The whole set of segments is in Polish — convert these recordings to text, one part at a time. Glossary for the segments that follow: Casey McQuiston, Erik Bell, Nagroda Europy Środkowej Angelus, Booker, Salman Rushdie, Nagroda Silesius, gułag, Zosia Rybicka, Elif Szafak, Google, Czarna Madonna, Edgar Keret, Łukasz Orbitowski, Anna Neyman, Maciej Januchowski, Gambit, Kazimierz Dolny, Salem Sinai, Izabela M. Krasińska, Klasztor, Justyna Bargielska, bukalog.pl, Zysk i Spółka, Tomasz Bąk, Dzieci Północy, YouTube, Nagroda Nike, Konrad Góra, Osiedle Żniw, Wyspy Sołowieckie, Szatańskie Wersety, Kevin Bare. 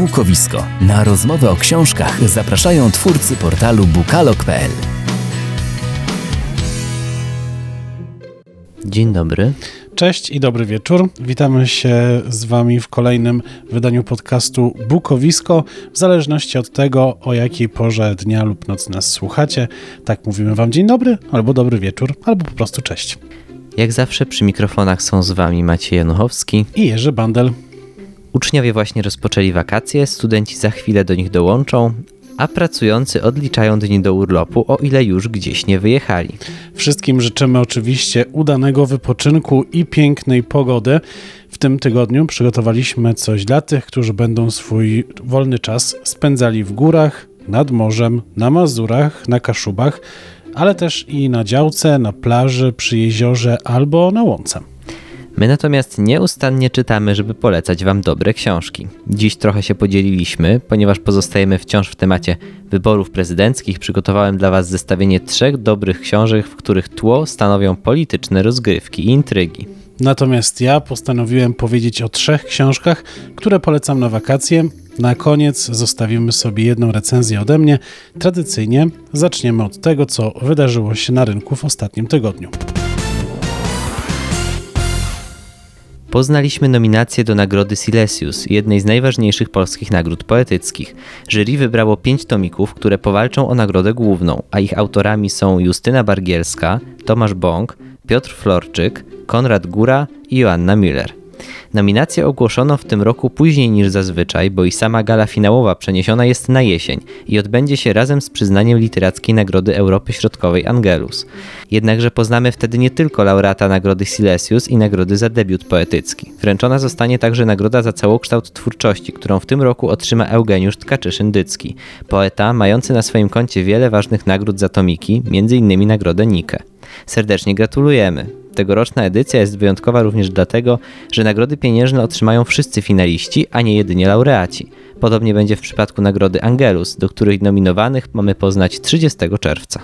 Półkowisko. Na rozmowę o książkach zapraszają twórcy portalu bukalog.pl. Dzień dobry. Cześć i dobry wieczór. Witamy się z Wami w kolejnym wydaniu podcastu Bukowisko. W zależności od tego, o jakiej porze dnia lub nocy nas słuchacie, tak mówimy Wam dzień dobry, albo dobry wieczór, albo po prostu cześć. Jak zawsze przy mikrofonach są z Wami Maciej Januchowski i Jerzy Bandel. Uczniowie właśnie rozpoczęli wakacje, studenci za chwilę do nich dołączą, a pracujący odliczają dni do urlopu, o ile już gdzieś nie wyjechali. Wszystkim życzymy oczywiście udanego wypoczynku i pięknej pogody. W tym tygodniu przygotowaliśmy coś dla tych, którzy będą swój wolny czas spędzali w górach, nad morzem, na Mazurach, na Kaszubach, ale też i na działce, na plaży, przy jeziorze albo na łące. My natomiast nieustannie czytamy, żeby polecać Wam dobre książki. Dziś trochę się podzieliliśmy, ponieważ pozostajemy wciąż w temacie wyborów prezydenckich. Przygotowałem dla Was zestawienie 3 dobrych książek, w których tło stanowią polityczne rozgrywki i intrygi. Natomiast ja postanowiłem powiedzieć o 3 książkach, które polecam na wakacje. Na koniec zostawimy sobie jedną recenzję ode mnie. Tradycyjnie zaczniemy od tego, co wydarzyło się na rynku w ostatnim tygodniu. Poznaliśmy nominację do Nagrody Silesius, jednej z najważniejszych polskich nagród poetyckich. Jury wybrało 5 tomików, które powalczą o nagrodę główną, a ich autorami są Justyna Bargielska, Tomasz Bąk, Piotr Florczyk, Konrad Góra i Joanna Müller. Nominację ogłoszono w tym roku później niż zazwyczaj, bo i sama gala finałowa przeniesiona jest na jesień i odbędzie się razem z przyznaniem Literackiej Nagrody Europy Środkowej Angelus. Jednakże poznamy wtedy nie tylko laureata Nagrody Silesius i nagrody za debiut poetycki. Wręczona zostanie także nagroda za całokształt twórczości, którą w tym roku otrzyma Eugeniusz Tkaczyszyn-Dycki, poeta mający na swoim koncie wiele ważnych nagród za tomiki, m.in. Nagrodę Nike. Serdecznie gratulujemy. Tegoroczna edycja jest wyjątkowa również dlatego, że nagrody pieniężne otrzymają wszyscy finaliści, a nie jedynie laureaci. Podobnie będzie w przypadku nagrody Angelus, do której nominowanych mamy poznać 30 czerwca.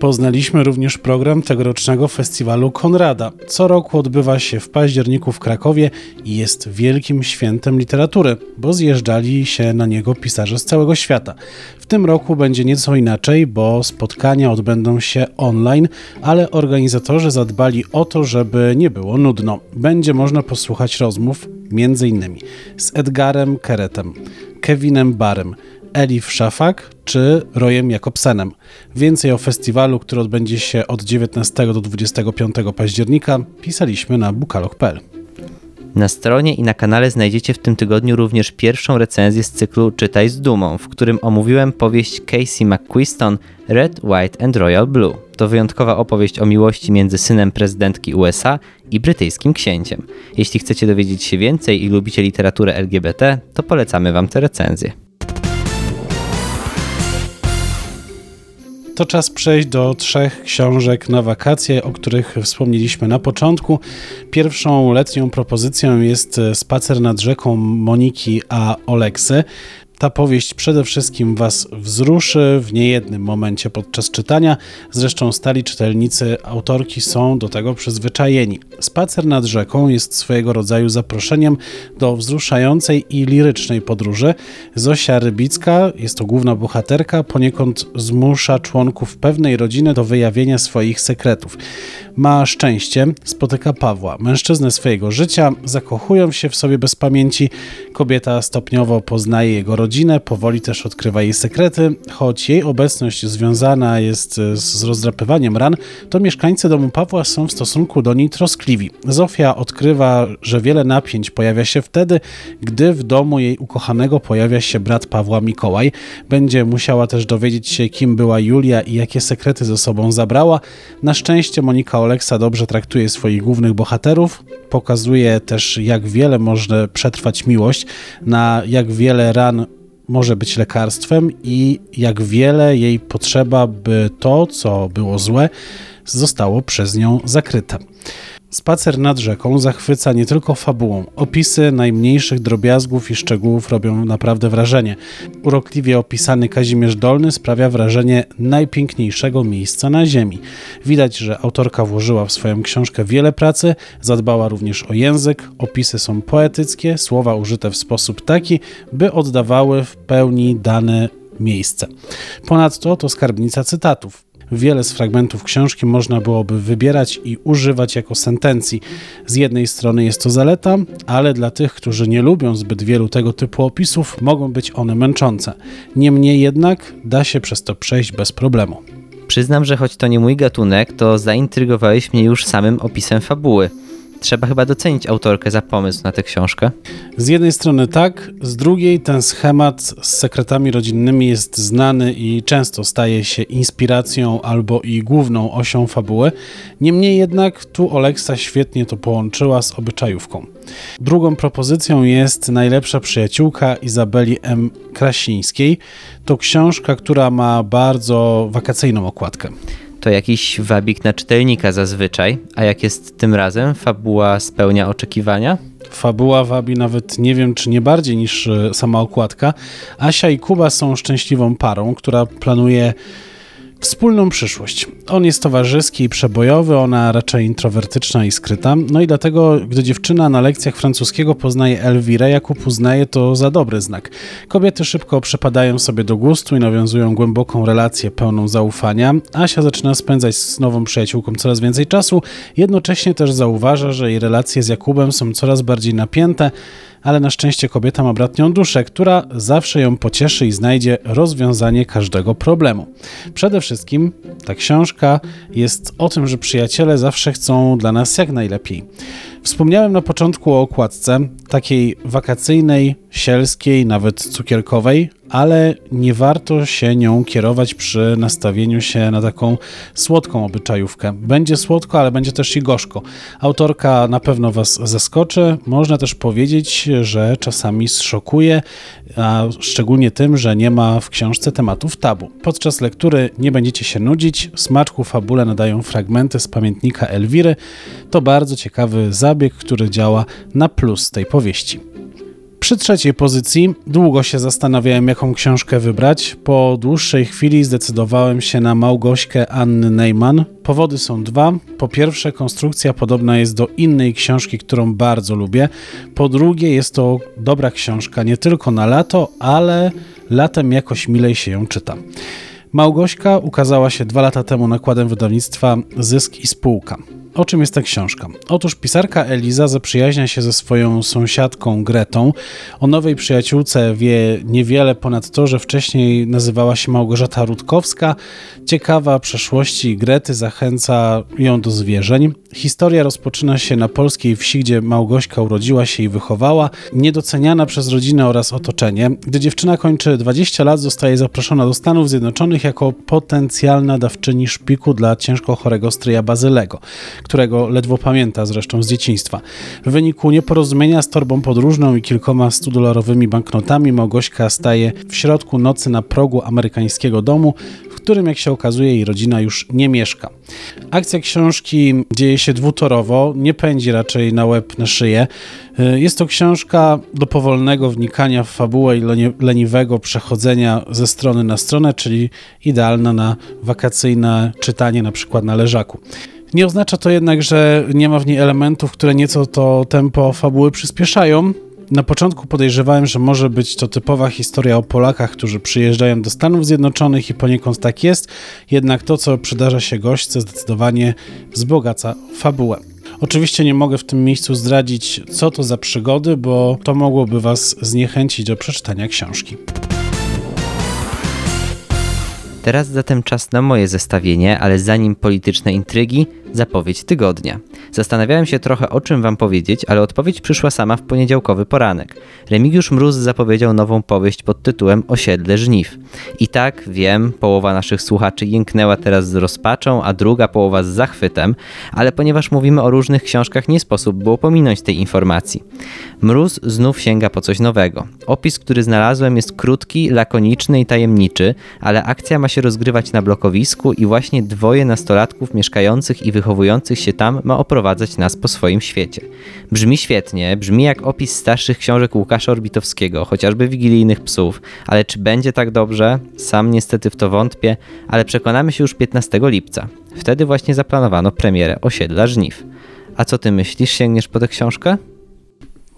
Poznaliśmy również program tegorocznego festiwalu Konrada. Co roku odbywa się w październiku w Krakowie i jest wielkim świętem literatury, bo zjeżdżali się na niego pisarze z całego świata. W tym roku będzie nieco inaczej, bo spotkania odbędą się online, ale organizatorzy zadbali o to, żeby nie było nudno. Będzie można posłuchać rozmów m.in. z Edgarem Keretem, Kevinem Barem, Elif Szafak czy Royem Jacobsenem. Więcej o festiwalu, który odbędzie się od 19 do 25 października, pisaliśmy na bukalog.pl. Na stronie i na kanale znajdziecie w tym tygodniu również pierwszą recenzję z cyklu Czytaj z dumą, w którym omówiłem powieść Casey McQuiston Red, White and Royal Blue. To wyjątkowa opowieść o miłości między synem prezydentki USA i brytyjskim księciem. Jeśli chcecie dowiedzieć się więcej i lubicie literaturę LGBT, to polecamy Wam tę recenzję. To czas przejść do 3 książek na wakacje, o których wspomnieliśmy na początku. Pierwszą letnią propozycją jest Spacer nad rzeką Moniki Oleksy. Ta powieść przede wszystkim Was wzruszy w niejednym momencie podczas czytania. Zresztą stali czytelnicy autorki są do tego przyzwyczajeni. Spacer nad rzeką jest swojego rodzaju zaproszeniem do wzruszającej i lirycznej podróży. Zosia Rybicka, jest to główna bohaterka, poniekąd zmusza członków pewnej rodziny do wyjawienia swoich sekretów. Ma szczęście, spotyka Pawła, mężczyznę swojego życia, zakochują się w sobie bez pamięci. Kobieta stopniowo poznaje jego rodzinę, powoli też odkrywa jej sekrety. Choć jej obecność związana jest z rozdrapywaniem ran, to mieszkańcy domu Pawła są w stosunku do niej troskliwi. Zofia odkrywa, że wiele napięć pojawia się wtedy, gdy w domu jej ukochanego pojawia się brat Pawła, Mikołaj. Będzie musiała też dowiedzieć się, kim była Julia i jakie sekrety ze sobą zabrała. Na szczęście Monika Oleksa dobrze traktuje swoich głównych bohaterów. Pokazuje też, jak wiele może przetrwać miłość, na jak wiele ran może być lekarstwem i jak wiele jej potrzeba, by to, co było złe, zostało przez nią zakryte. Spacer nad rzeką zachwyca nie tylko fabułą. Opisy najmniejszych drobiazgów i szczegółów robią naprawdę wrażenie. Urokliwie opisany Kazimierz Dolny sprawia wrażenie najpiękniejszego miejsca na ziemi. Widać, że autorka włożyła w swoją książkę wiele pracy, zadbała również o język, opisy są poetyckie, słowa użyte w sposób taki, by oddawały w pełni dane miejsce. Ponadto to skarbnica cytatów. Wiele z fragmentów książki można byłoby wybierać i używać jako sentencji. Z jednej strony jest to zaleta, ale dla tych, którzy nie lubią zbyt wielu tego typu opisów, mogą być one męczące. Niemniej jednak da się przez to przejść bez problemu. Przyznam, że choć to nie mój gatunek, to zaintrygowałeś mnie już samym opisem fabuły. Trzeba chyba docenić autorkę za pomysł na tę książkę. Z jednej strony tak, z drugiej ten schemat z sekretami rodzinnymi jest znany i często staje się inspiracją albo i główną osią fabuły. Niemniej jednak tu Oleksa świetnie to połączyła z obyczajówką. Drugą propozycją jest Najlepsza przyjaciółka Izabeli M. Krasińskiej. To książka, która ma bardzo wakacyjną okładkę. To jakiś wabik na czytelnika zazwyczaj, a jak jest tym razem? Fabuła spełnia oczekiwania? Fabuła wabi nawet nie wiem, czy nie bardziej niż sama okładka. Asia i Kuba są szczęśliwą parą, która planuje wspólną przyszłość. On jest towarzyski i przebojowy, ona raczej introwertyczna i skryta. No i dlatego, gdy dziewczyna na lekcjach francuskiego poznaje Elwirę, Jakub uznaje to za dobry znak. Kobiety szybko przepadają sobie do gustu i nawiązują głęboką relację pełną zaufania. Asia zaczyna spędzać z nową przyjaciółką coraz więcej czasu, jednocześnie też zauważa, że jej relacje z Jakubem są coraz bardziej napięte, ale na szczęście kobieta ma bratnią duszę, która zawsze ją pocieszy i znajdzie rozwiązanie każdego problemu. Przede wszystkim ta książka jest o tym, że przyjaciele zawsze chcą dla nas jak najlepiej. Wspomniałem na początku o okładce, takiej wakacyjnej, sielskiej, nawet cukierkowej, ale nie warto się nią kierować przy nastawieniu się na taką słodką obyczajówkę. Będzie słodko, ale będzie też i gorzko. Autorka na pewno was zaskoczy. Można też powiedzieć, że czasami zszokuje, a szczególnie tym, że nie ma w książce tematów tabu. Podczas lektury nie będziecie się nudzić. Smaczku fabule nadają fragmenty z pamiętnika Elwiry. To bardzo ciekawy zabieg, który działa na plus tej powieści. Przy trzeciej pozycji długo się zastanawiałem, jaką książkę wybrać. Po dłuższej chwili zdecydowałem się na Małgośkę Anny Neyman. Powody są dwa. Po pierwsze, konstrukcja podobna jest do innej książki, którą bardzo lubię. Po drugie, jest to dobra książka nie tylko na lato, ale latem jakoś milej się ją czyta. Małgośka ukazała się 2 lata temu nakładem wydawnictwa Zysk i Spółka. O czym jest ta książka? Otóż pisarka Eliza zaprzyjaźnia się ze swoją sąsiadką Gretą. O nowej przyjaciółce wie niewiele ponad to, że wcześniej nazywała się Małgorzata Rutkowska. Ciekawa przeszłości Grety zachęca ją do zwierzeń. Historia rozpoczyna się na polskiej wsi, gdzie Małgośka urodziła się i wychowała, niedoceniana przez rodzinę oraz otoczenie. Gdy dziewczyna kończy 20 lat, zostaje zaproszona do Stanów Zjednoczonych jako potencjalna dawczyni szpiku dla ciężko chorego stryja Bazylego, którego ledwo pamięta zresztą z dzieciństwa. W wyniku nieporozumienia z torbą podróżną i kilkoma $100 banknotami Małgośka staje w środku nocy na progu amerykańskiego domu, w którym, jak się okazuje, jej rodzina już nie mieszka. Akcja książki dzieje się dwutorowo, nie pędzi raczej na łeb, na szyję. Jest to książka do powolnego wnikania w fabułę i leniwego przechodzenia ze strony na stronę, czyli idealna na wakacyjne czytanie, na przykład na leżaku. Nie oznacza to jednak, że nie ma w niej elementów, które nieco to tempo fabuły przyspieszają. Na początku podejrzewałem, że może być to typowa historia o Polakach, którzy przyjeżdżają do Stanów Zjednoczonych i poniekąd tak jest, jednak to, co przydarza się gośćce, zdecydowanie wzbogaca fabułę. Oczywiście nie mogę w tym miejscu zdradzić, co to za przygody, bo to mogłoby was zniechęcić do przeczytania książki. Teraz zatem czas na moje zestawienie, ale zanim polityczne intrygi, zapowiedź tygodnia. Zastanawiałem się trochę, o czym wam powiedzieć, ale odpowiedź przyszła sama w poniedziałkowy poranek. Remigiusz Mróz zapowiedział nową powieść pod tytułem Osiedle Żniw. I tak, wiem, połowa naszych słuchaczy jęknęła teraz z rozpaczą, a druga połowa z zachwytem, ale ponieważ mówimy o różnych książkach, nie sposób było pominąć tej informacji. Mróz znów sięga po coś nowego. Opis, który znalazłem, jest krótki, lakoniczny i tajemniczy, ale akcja ma się rozgrywać na blokowisku i właśnie dwoje nastolatków mieszkających i wychowujących się tam ma oprowadzać nas po swoim świecie. Brzmi świetnie, brzmi jak opis starszych książek Łukasza Orbitowskiego, chociażby Wigilijnych psów, ale czy będzie tak dobrze? Sam niestety w to wątpię, ale przekonamy się już 15 lipca. Wtedy właśnie zaplanowano premierę Osiedla Żniw. A co ty myślisz? Sięgniesz po tę książkę?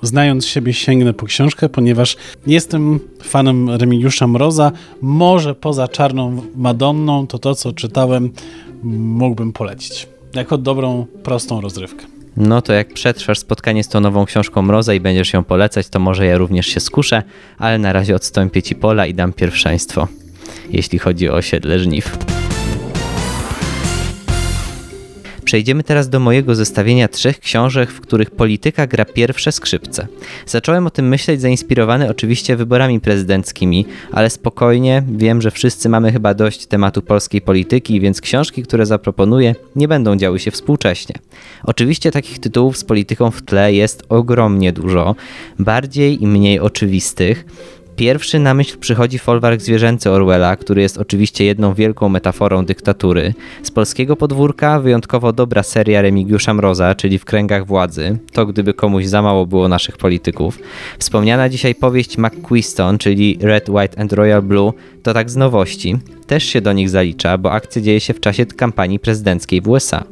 Znając siebie, sięgnę po książkę, ponieważ jestem fanem Remigiusza Mroza. Może poza Czarną Madonną to, co czytałem, mógłbym polecić. Jako dobrą, prostą rozrywkę. No to jak przetrwasz spotkanie z tą nową książką Mroza i będziesz ją polecać, to może ja również się skuszę, ale na razie odstąpię ci pola i dam pierwszeństwo, jeśli chodzi o Osiedle Żniw. Przejdziemy teraz do mojego zestawienia 3 książek, w których polityka gra pierwsze skrzypce. Zacząłem o tym myśleć zainspirowany oczywiście wyborami prezydenckimi, ale spokojnie, wiem, że wszyscy mamy chyba dość tematu polskiej polityki, więc książki, które zaproponuję, nie będą działy się współcześnie. Oczywiście takich tytułów z polityką w tle jest ogromnie dużo, bardziej i mniej oczywistych. Pierwszy na myśl przychodzi folwark zwierzęcy Orwella, który jest oczywiście jedną wielką metaforą dyktatury. Z polskiego podwórka wyjątkowo dobra seria Remigiusza Mroza, czyli W kręgach władzy. To gdyby komuś za mało było naszych polityków. Wspomniana dzisiaj powieść McQuiston, czyli Red, White and Royal Blue, to tak z nowości. Też się do nich zalicza, bo akcja dzieje się w czasie kampanii prezydenckiej w USA.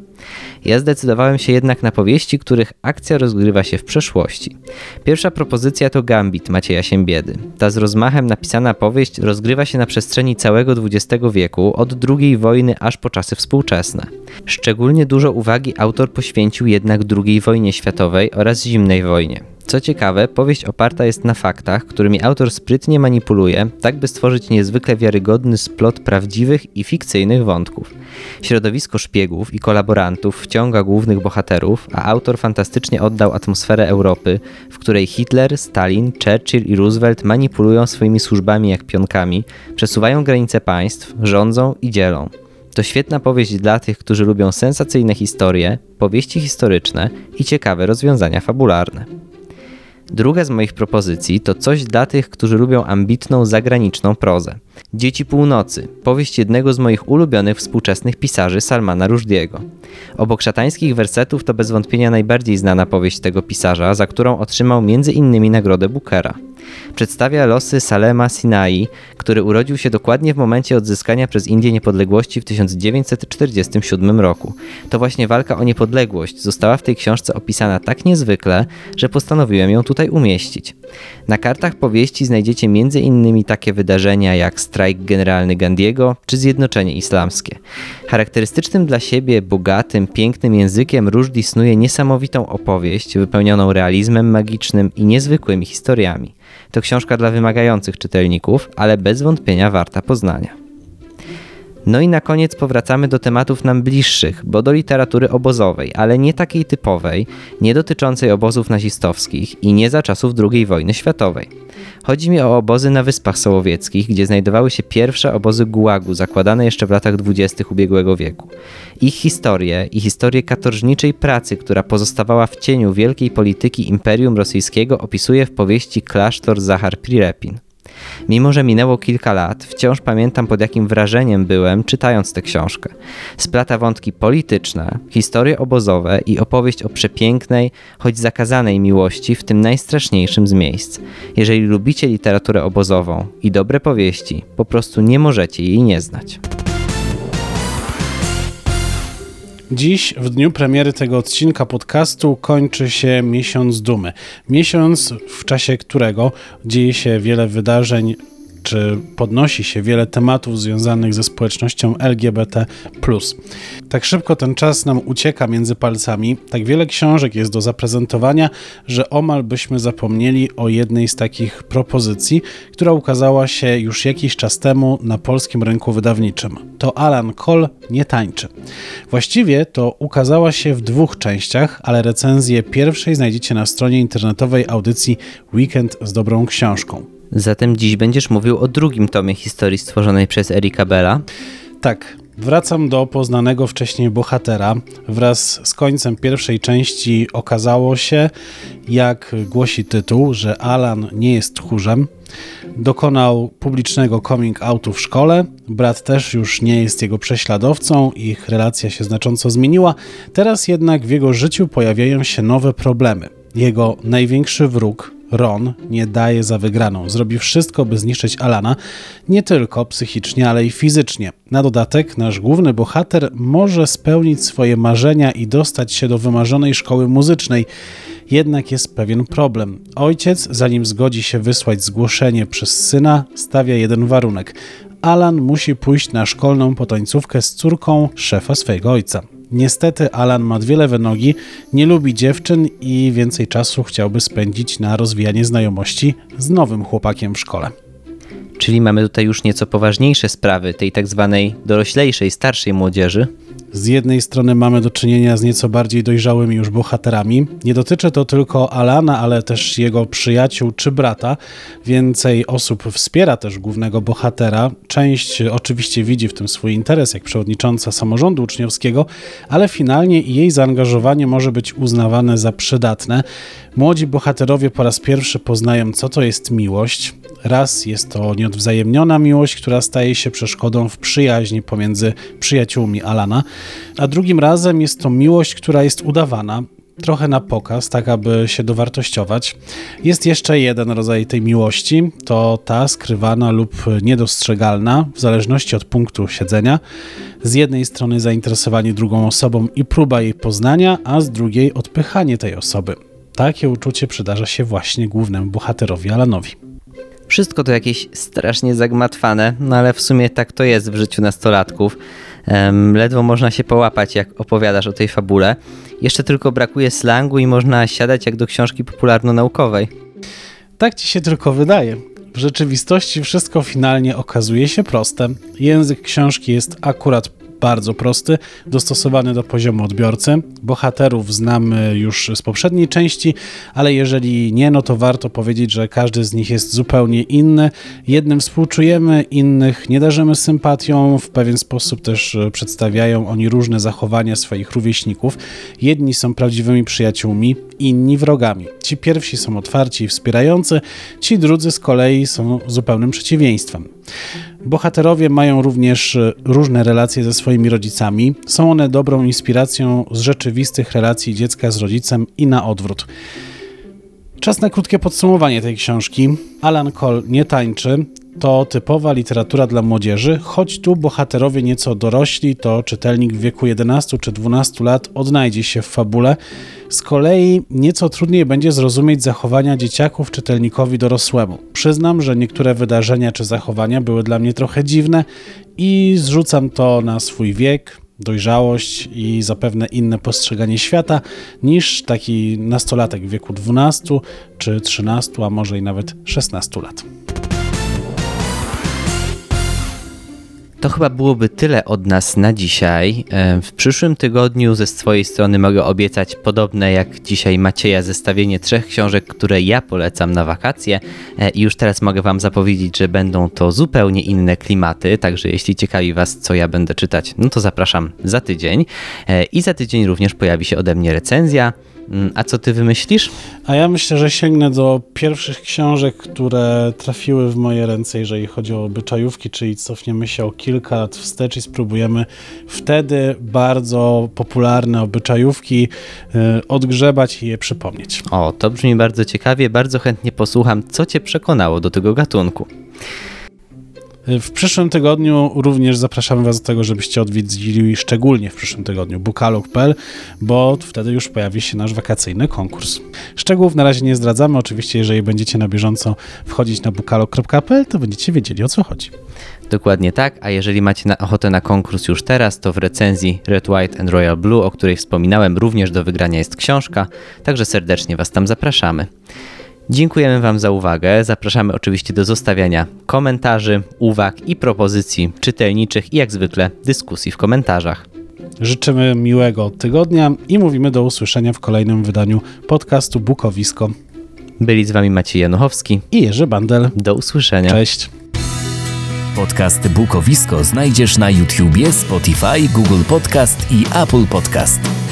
Ja zdecydowałem się jednak na powieści, których akcja rozgrywa się w przeszłości. Pierwsza propozycja to Gambit Macieja Siembiedy. Ta z rozmachem napisana powieść rozgrywa się na przestrzeni całego XX wieku, od II wojny aż po czasy współczesne. Szczególnie dużo uwagi autor poświęcił jednak II wojnie światowej oraz zimnej wojnie. Co ciekawe, powieść oparta jest na faktach, którymi autor sprytnie manipuluje, tak by stworzyć niezwykle wiarygodny splot prawdziwych i fikcyjnych wątków. Środowisko szpiegów i kolaborantów wciąga głównych bohaterów, a autor fantastycznie oddał atmosferę Europy, w której Hitler, Stalin, Churchill i Roosevelt manipulują swoimi służbami jak pionkami, przesuwają granice państw, rządzą i dzielą. To świetna powieść dla tych, którzy lubią sensacyjne historie, powieści historyczne i ciekawe rozwiązania fabularne. Druga z moich propozycji to coś dla tych, którzy lubią ambitną, zagraniczną prozę. Dzieci Północy, powieść jednego z moich ulubionych współczesnych pisarzy Salmana Rushdiego. Obok szatańskich wersetów to bez wątpienia najbardziej znana powieść tego pisarza, za którą otrzymał m.in. Nagrodę Bookera. Przedstawia losy Salema Sinai, który urodził się dokładnie w momencie odzyskania przez Indię niepodległości w 1947 roku. To właśnie walka o niepodległość została w tej książce opisana tak niezwykle, że postanowiłem ją tutaj umieścić. Na kartach powieści znajdziecie m.in. takie wydarzenia jak strajk generalny Gandiego czy zjednoczenie islamskie. Charakterystycznym dla siebie, bogatym, pięknym językiem Rushdie snuje niesamowitą opowieść wypełnioną realizmem magicznym i niezwykłymi historiami. To książka dla wymagających czytelników, ale bez wątpienia warta poznania. No i na koniec powracamy do tematów nam bliższych, bo do literatury obozowej, ale nie takiej typowej, nie dotyczącej obozów nazistowskich i nie za czasów II wojny światowej. Chodzi mi o obozy na Wyspach Sołowieckich, gdzie znajdowały się pierwsze obozy gułagu zakładane jeszcze w latach 20. ubiegłego wieku. Ich historię i historię katorżniczej pracy, która pozostawała w cieniu wielkiej polityki Imperium Rosyjskiego, opisuje w powieści Klasztor Zahar Prirepin. Mimo, że minęło kilka lat, wciąż pamiętam, pod jakim wrażeniem byłem, czytając tę książkę. Splata wątki polityczne, historie obozowe i opowieść o przepięknej, choć zakazanej miłości w tym najstraszniejszym z miejsc. Jeżeli lubicie literaturę obozową i dobre powieści, po prostu nie możecie jej nie znać. Dziś, w dniu premiery tego odcinka podcastu, kończy się miesiąc dumy. Miesiąc, w czasie którego dzieje się wiele wydarzeń, czy podnosi się wiele tematów związanych ze społecznością LGBT+. Tak szybko ten czas nam ucieka między palcami, tak wiele książek jest do zaprezentowania, że omal byśmy zapomnieli o jednej z takich propozycji, która ukazała się już jakiś czas temu na polskim rynku wydawniczym. To Alan Cole nie tańczy. Właściwie to ukazała się w 2 częściach, ale recenzję pierwszej znajdziecie na stronie internetowej audycji Weekend z dobrą książką. Zatem dziś będziesz mówił o drugim tomie historii stworzonej przez Erika Bella? Tak, Wracam do poznanego wcześniej bohatera. Wraz z końcem pierwszej części okazało się, jak głosi tytuł, że Alan nie jest tchórzem. Dokonał publicznego coming outu w szkole, brat też już nie jest jego prześladowcą, ich relacja się znacząco zmieniła. Teraz jednak w jego życiu pojawiają się nowe problemy. Jego największy wróg, Ron, nie daje za wygraną. Zrobi wszystko, by zniszczyć Alana, nie tylko psychicznie, ale i fizycznie. Na dodatek nasz główny bohater może spełnić swoje marzenia i dostać się do wymarzonej szkoły muzycznej. Jednak jest pewien problem. Ojciec, zanim zgodzi się wysłać zgłoszenie przez syna, stawia jeden warunek. Alan musi pójść na szkolną potańcówkę z córką szefa swojego ojca. Niestety Alan ma dwie lewe nogi, nie lubi dziewczyn i więcej czasu chciałby spędzić na rozwijanie znajomości z nowym chłopakiem w szkole. Czyli mamy tutaj już nieco poważniejsze sprawy tej tak zwanej doroślejszej, starszej młodzieży. Z jednej strony mamy do czynienia z nieco bardziej dojrzałymi już bohaterami. Nie dotyczy to tylko Alana, ale też jego przyjaciół czy brata. Więcej osób wspiera też głównego bohatera. Część oczywiście widzi w tym swój interes, jak przewodnicząca samorządu uczniowskiego, ale finalnie jej zaangażowanie może być uznawane za przydatne. Młodzi bohaterowie po raz pierwszy poznają, co to jest miłość. Raz jest to nieodwzajemniona miłość, która staje się przeszkodą w przyjaźni pomiędzy przyjaciółmi Alana, a drugim razem jest to miłość, która jest udawana, trochę na pokaz, tak aby się dowartościować. Jest jeszcze jeden rodzaj tej miłości, to ta skrywana lub niedostrzegalna, w zależności od punktu siedzenia. Z jednej strony zainteresowanie drugą osobą i próba jej poznania, a z drugiej odpychanie tej osoby. Takie uczucie przydarza się właśnie głównemu bohaterowi Alanowi. Wszystko to jakieś strasznie zagmatwane, no ale w sumie tak to jest w życiu nastolatków. Ledwo można się połapać, jak opowiadasz o tej fabule. Jeszcze tylko brakuje slangu i można siadać jak do książki popularno-naukowej. Tak ci się tylko wydaje. W rzeczywistości wszystko finalnie okazuje się proste. Język książki jest akurat bardzo prosty, dostosowany do poziomu odbiorcy. Bohaterów znamy już z poprzedniej części, ale jeżeli nie, no to warto powiedzieć, że każdy z nich jest zupełnie inny. Jednym współczujemy, innych nie darzymy sympatią, w pewien sposób też przedstawiają oni różne zachowania swoich rówieśników. Jedni są prawdziwymi przyjaciółmi, inni wrogami. Ci pierwsi są otwarci i wspierający, ci drudzy z kolei są zupełnym przeciwieństwem. Bohaterowie mają również różne relacje ze swoimi rodzicami. Są one dobrą inspiracją z rzeczywistych relacji dziecka z rodzicem i na odwrót. Czas na krótkie podsumowanie tej książki. Alan Cole nie tańczy. To typowa literatura dla młodzieży, choć tu bohaterowie nieco dorośli, to czytelnik w wieku 11 czy 12 lat odnajdzie się w fabule. Z kolei nieco trudniej będzie zrozumieć zachowania dzieciaków czytelnikowi dorosłemu. Przyznam, że niektóre wydarzenia czy zachowania były dla mnie trochę dziwne i zrzucam to na swój wiek, dojrzałość i zapewne inne postrzeganie świata niż taki nastolatek w wieku 12 czy 13, a może i nawet 16 lat. To chyba byłoby tyle od nas na dzisiaj. W przyszłym tygodniu ze swojej strony mogę obiecać podobne jak dzisiaj Macieja zestawienie 3 książek, które ja polecam na wakacje. I już teraz mogę wam zapowiedzieć, że będą to zupełnie inne klimaty, także jeśli ciekawi was, co ja będę czytać, no to zapraszam za tydzień. I za tydzień również pojawi się ode mnie recenzja. A co ty wymyślisz? A ja myślę, że sięgnę do pierwszych książek, które trafiły w moje ręce, jeżeli chodzi o obyczajówki, czyli cofniemy się o kilka lat wstecz i spróbujemy wtedy bardzo popularne obyczajówki odgrzebać i je przypomnieć. O, to brzmi bardzo ciekawie, bardzo chętnie posłucham, co cię przekonało do tego gatunku. W przyszłym tygodniu również zapraszamy was do tego, żebyście odwiedzili szczególnie w przyszłym tygodniu bukalog.pl, bo wtedy już pojawi się nasz wakacyjny konkurs. Szczegółów na razie nie zdradzamy. Oczywiście, jeżeli będziecie na bieżąco wchodzić na bukalog.pl, to będziecie wiedzieli, o co chodzi. Dokładnie tak, a jeżeli macie ochotę na konkurs już teraz, to w recenzji Red, White and Royal Blue, o której wspominałem, również do wygrania jest książka, także serdecznie was tam zapraszamy. Dziękujemy wam za uwagę. Zapraszamy oczywiście do zostawiania komentarzy, uwag i propozycji czytelniczych i jak zwykle dyskusji w komentarzach. Życzymy miłego tygodnia i mówimy do usłyszenia w kolejnym wydaniu podcastu Bukowisko. Byli z wami Maciej Januchowski i Jerzy Bandel. Do usłyszenia. Cześć. Podcast Bukowisko znajdziesz na YouTubie, Spotify, Google Podcast i Apple Podcast.